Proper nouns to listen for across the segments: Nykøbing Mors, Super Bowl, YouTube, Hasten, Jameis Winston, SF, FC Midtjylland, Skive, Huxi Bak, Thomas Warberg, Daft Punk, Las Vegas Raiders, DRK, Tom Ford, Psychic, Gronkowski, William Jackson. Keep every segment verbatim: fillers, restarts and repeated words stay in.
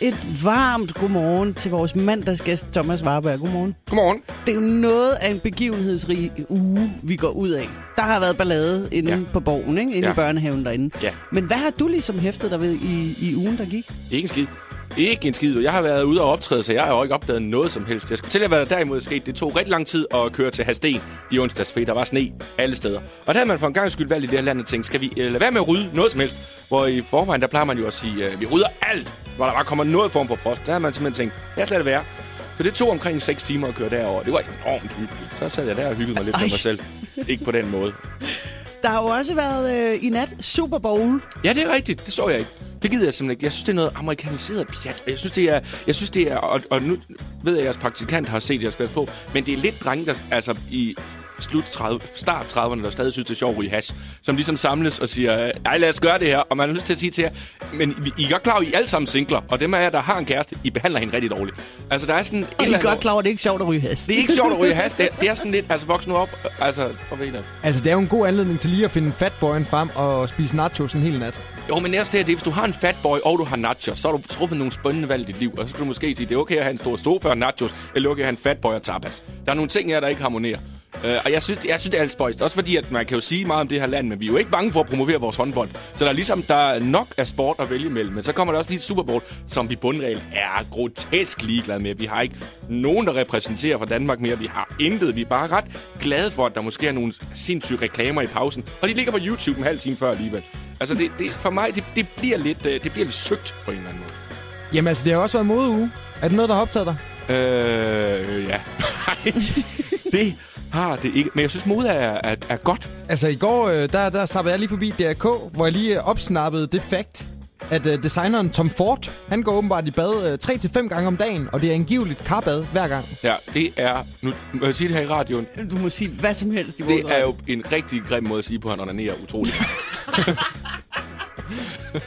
et varmt godmorgen til vores mandagsgæst, Thomas Warberg. Godmorgen. Godmorgen. Det er jo noget af en begivenhedsrig uge, vi går ud af. Der har været ballade inde ja. på borgen, ikke? Inde ja. i børnehaven derinde. Ja. Men hvad har du ligesom hæftet dig ved i, i ugen, der gik? Ikke en skid. Ikke en skid. Jeg har været ude og optræde, så jeg har jo ikke opdaget noget som helst. Jeg skal fortælle jer, hvad der derimod skete. Det tog ret lang tid at køre til Hasten i onsdags, fordi der var sne alle steder. Og der havde man for en gang skyld valgt i det her land og tænkt, skal vi lade være med at rydde noget som helst? Hvor i forvejen, der plejer man jo at sige, vi rydder alt, hvor der bare kommer noget form for frost. Der havde man simpelthen tænkt, lad os lade det være. Så det tog omkring seks timer at køre derover. Det var enormt hyggeligt. Så sad jeg der og hyggede mig lidt for mig selv. Ikke på den måde. Der har jo også været øh, i nat Super Bowl. Ja, det er rigtigt. Det så jeg ikke. Det gider jeg simpelthen ikke. Jeg synes, det er noget amerikaniseret pjat. Jeg synes, det er... Jeg synes, det er og, og nu ved jeg, at jeres praktikant har set jeres plads på, men det er lidt drenge, der altså i slut tredive, start trediverne, der stadig synes, det er sjovt at ryge hash, som ligesom samles og siger, ej, lad os gøre det her. Og man har lyst til at sige til jer, men I er godt klar over, I alle sammen singler, og dem af jer, der har en kæreste, I behandler hende rigtig dårligt. Altså, der er sådan... Og I er godt klar over, det er ikke sjovt at ryge hash. Det er ikke sjovt at ryge hash. Det er, det er sådan lidt, altså, voks nu op. Altså, forventer. Altså, det er jo en god anledning til lige at finde fatboyen frem og spise nachos en hel nat. Jo, men næste er det, hvis du har en fatboy, og du har nachos, så har du truffet nogle spændende valg i dit liv, og så kan du måske sige, det er okay at have en stor sofa og nachos, eller okay at have en fatboy og tapas. Der er nogle ting her, der ikke harmonerer. Uh, og jeg synes, jeg synes det er alt spøjst. Også fordi, at man kan jo sige meget om det her land, men vi er jo ikke bange for at promovere vores håndbold. Så der er ligesom, der er nok af sport at vælge imellem. Men så kommer der også lige et Super Bowl, som vi bundregel er grotesk ligeglade med. Vi har ikke nogen, der repræsenterer fra Danmark mere. Vi har intet. Vi er bare ret glade for, at der måske er nogle sindssyge reklamer i pausen. Og de ligger på YouTube en halv time før alligevel. Altså, det, det, for mig, det, det, bliver lidt, det bliver lidt søgt på en eller anden måde. Jamen altså, det har også været modeuge. Er det noget, der har optaget dig? Øh, ja. Det... har det ikke. Men jeg synes, mode er, er, er godt. Altså, i går, der, der sappede jeg lige forbi D R K, hvor jeg lige opsnappede det fakt, at uh, designeren Tom Ford, han går åbenbart i bad tre til fem gange om dagen, og det er angiveligt karbad hver gang. Ja, det er... Nu må jeg sige det her i radioen. Du må sige hvad som helst i vores. Det er jo en rigtig grim måde at sige på, at han onanerer utroligt.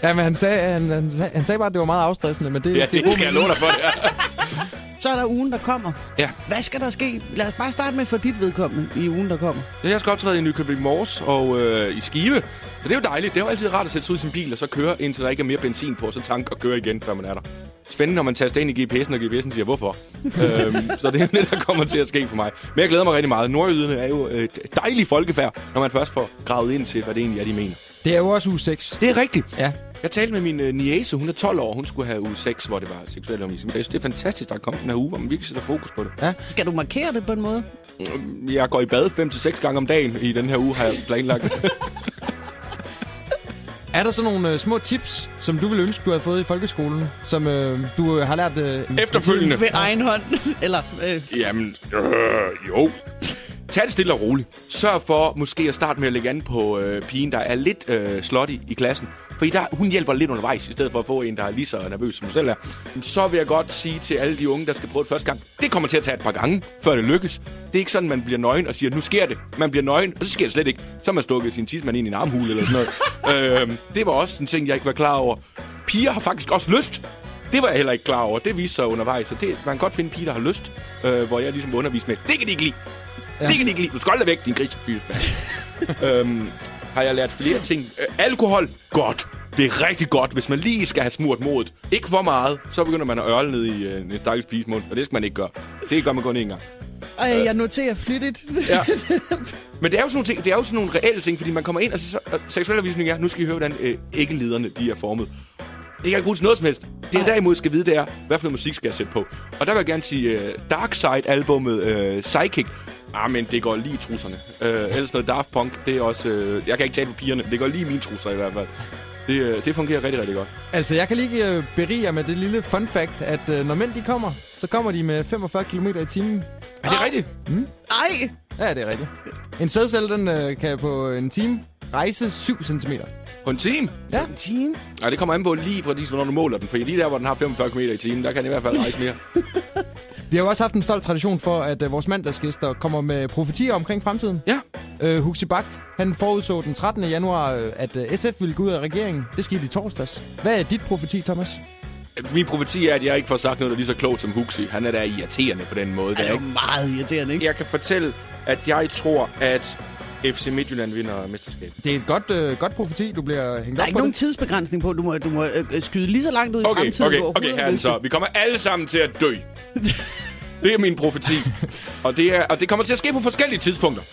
Ja, men han sagde, han, han, sagde, han sagde bare, at det var meget afstressende, men det... Ja, det, det skal jeg låne dig for, ja. Så er der ugen, der kommer. Ja. Hvad skal der ske? Lad os bare starte med for dit vedkommende i ugen, der kommer. Jeg skal optræde i Nykøbing Mors og øh, i Skive. Så det er jo dejligt. Det er jo altid rart at sætte sig ud i sin bil og så køre, indtil der ikke er mere benzin på. Så tank og køre igen, før man er der. Spændende, når man taster ind i G P S'en, og G P S'en siger, hvorfor. øhm, så det er det, der kommer til at ske for mig. Men jeg glæder mig rigtig meget. Nordjyderne er jo et dejligt folkefærd, når man først får gravet ind til, hvad det egentlig er, de mener. Det er jo også uge seks. Det er rigtigt. Ja. Jeg talte med min øh, niece, hun er tolv år, hun skulle have uge seks, hvor det var seksuel undervisning. Så jeg synes, det er fantastisk, der er kommet den her uge, hvor man virkelig sætter fokus på det. Ja. Skal du markere det på en måde? Jeg går i bad fem til seks gange om dagen i den her uge, har jeg planlagt. Er der så nogle øh, små tips, som du ville ønske, du havde fået i folkeskolen, som øh, du øh, har lært... Øh, Efterfølgende. Ved egen hånd, eller... Øh. Jamen, øh, jo... Tag det stille og roligt. Sørg for måske at starte med at lægge an på øh, pigen, der er lidt øh, slutty i klassen. Fordi der, hun hjælper lidt undervejs, i stedet for at få en, der er lige så nervøs som hun selv er. Så vil jeg godt sige til alle de unge, der skal prøve det første gang, det kommer til at tage et par gange, før det lykkes. Det er ikke sådan, man bliver nøgen og siger, nu sker det. Man bliver nøgen, og så sker det slet ikke. Så har man stukket sin tidsmand ind i en armhule eller sådan noget. øh, det var også en ting, jeg ikke var klar over. Piger har faktisk også lyst. Det var jeg heller ikke klar over. Det viste sig undervejs. Så det, man kan godt finde piger, der har lyst, øh, hvor jeg ligesom underviser med, det kan de ikke lide. Ja. Det kan ikke lide. Du skal væk, din grisefyrsmand. øhm, har jeg lært flere ting. Øh, alkohol, godt. Det er rigtig godt, hvis man lige skal have smurt modet. Ikke for meget, så begynder man at ørle ned i øh, en stakkels piges mund, og det skal man ikke gøre. Det gør man kun én gang. Og øh, øh. jeg noterer flittigt. Ja. Men det er jo sådan nogle ting, det er jo sådan nogle reelle ting, fordi man kommer ind, og, så, og seksuel undervisning er, nu skal I høre, hvordan øh, æggelederne de er formet. Det kan ikke bruges noget som helst. Det, jeg derimod skal vide, det er, hvad for noget musik skal jeg sætte på. Og der vil jeg gerne sige øh, Dark Side-albummet øh, Psychic. Ah, men det går lige i trusserne. Øh, ellers noget Daft Punk, det er også... Øh, jeg kan ikke tale for pigerne, det går lige i mine trusser i hvert fald. Det, øh, det fungerer rigtig, rigtig godt. Altså, jeg kan lige øh, berige med det lille fun fact, at øh, når mænd de kommer, så kommer de med femogfyrre kilometer i timen. Er det rigtigt? Mm. Ej! Ja, det er rigtigt. En sædcelle, den øh, kan på en time rejse syv centimeter. På en time? Ja. En time? Nej, det kommer an på lige præcis, hvornår du måler den. For lige der, hvor den har femogfyrre kilometer i timen, der kan den i hvert fald rejse mere. Vi har jo også haft en stolt tradition for, at uh, vores mandagsgæster kommer med profetier omkring fremtiden. Ja. Uh, Huxi Bak, han forudså den trettende januar, uh, at uh, S F ville gå ud af regeringen. Det skete i torsdags. Hvad er dit profeti, Thomas? Min profeti er, at jeg ikke får sagt noget, der er lige så klogt som Huxi. Han er da irriterende på den måde. Han er jo meget irriterende, ikke? Jeg kan fortælle, at jeg tror, at F C Midtjylland vinder mesterskabet. Det er et godt, øh, godt profeti, du bliver hængt op på. Der er ikke nogen det. tidsbegrænsning på. Du må, du må øh, skyde lige så langt ud i okay, fremtiden. Okay, okay, okay, herren så. Vi kommer alle sammen til at dø. Det er min profeti. Og det, er, og det kommer til at ske på forskellige tidspunkter.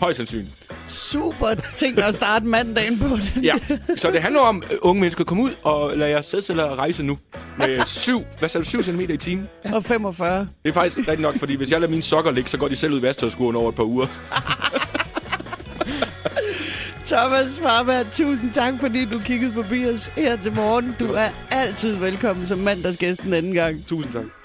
Højst sandsynligt. Super ting at starte mandagen på den. Ja, så det handler om, unge mennesker, kom ud og lad jer sædceller rejse nu. Med syv, hvad sagde du, syv centimeter i timen? Og femogfyrre. Det er faktisk rigtig nok, fordi hvis jeg lader mine sokker ligge, så går de selv ud i vasketøjskurven over et par uger. Thomas Warberg, tusind tak, fordi du kiggede forbi os her til morgen. Du er altid velkommen som mandagsgæst den anden gang. Tusind tak.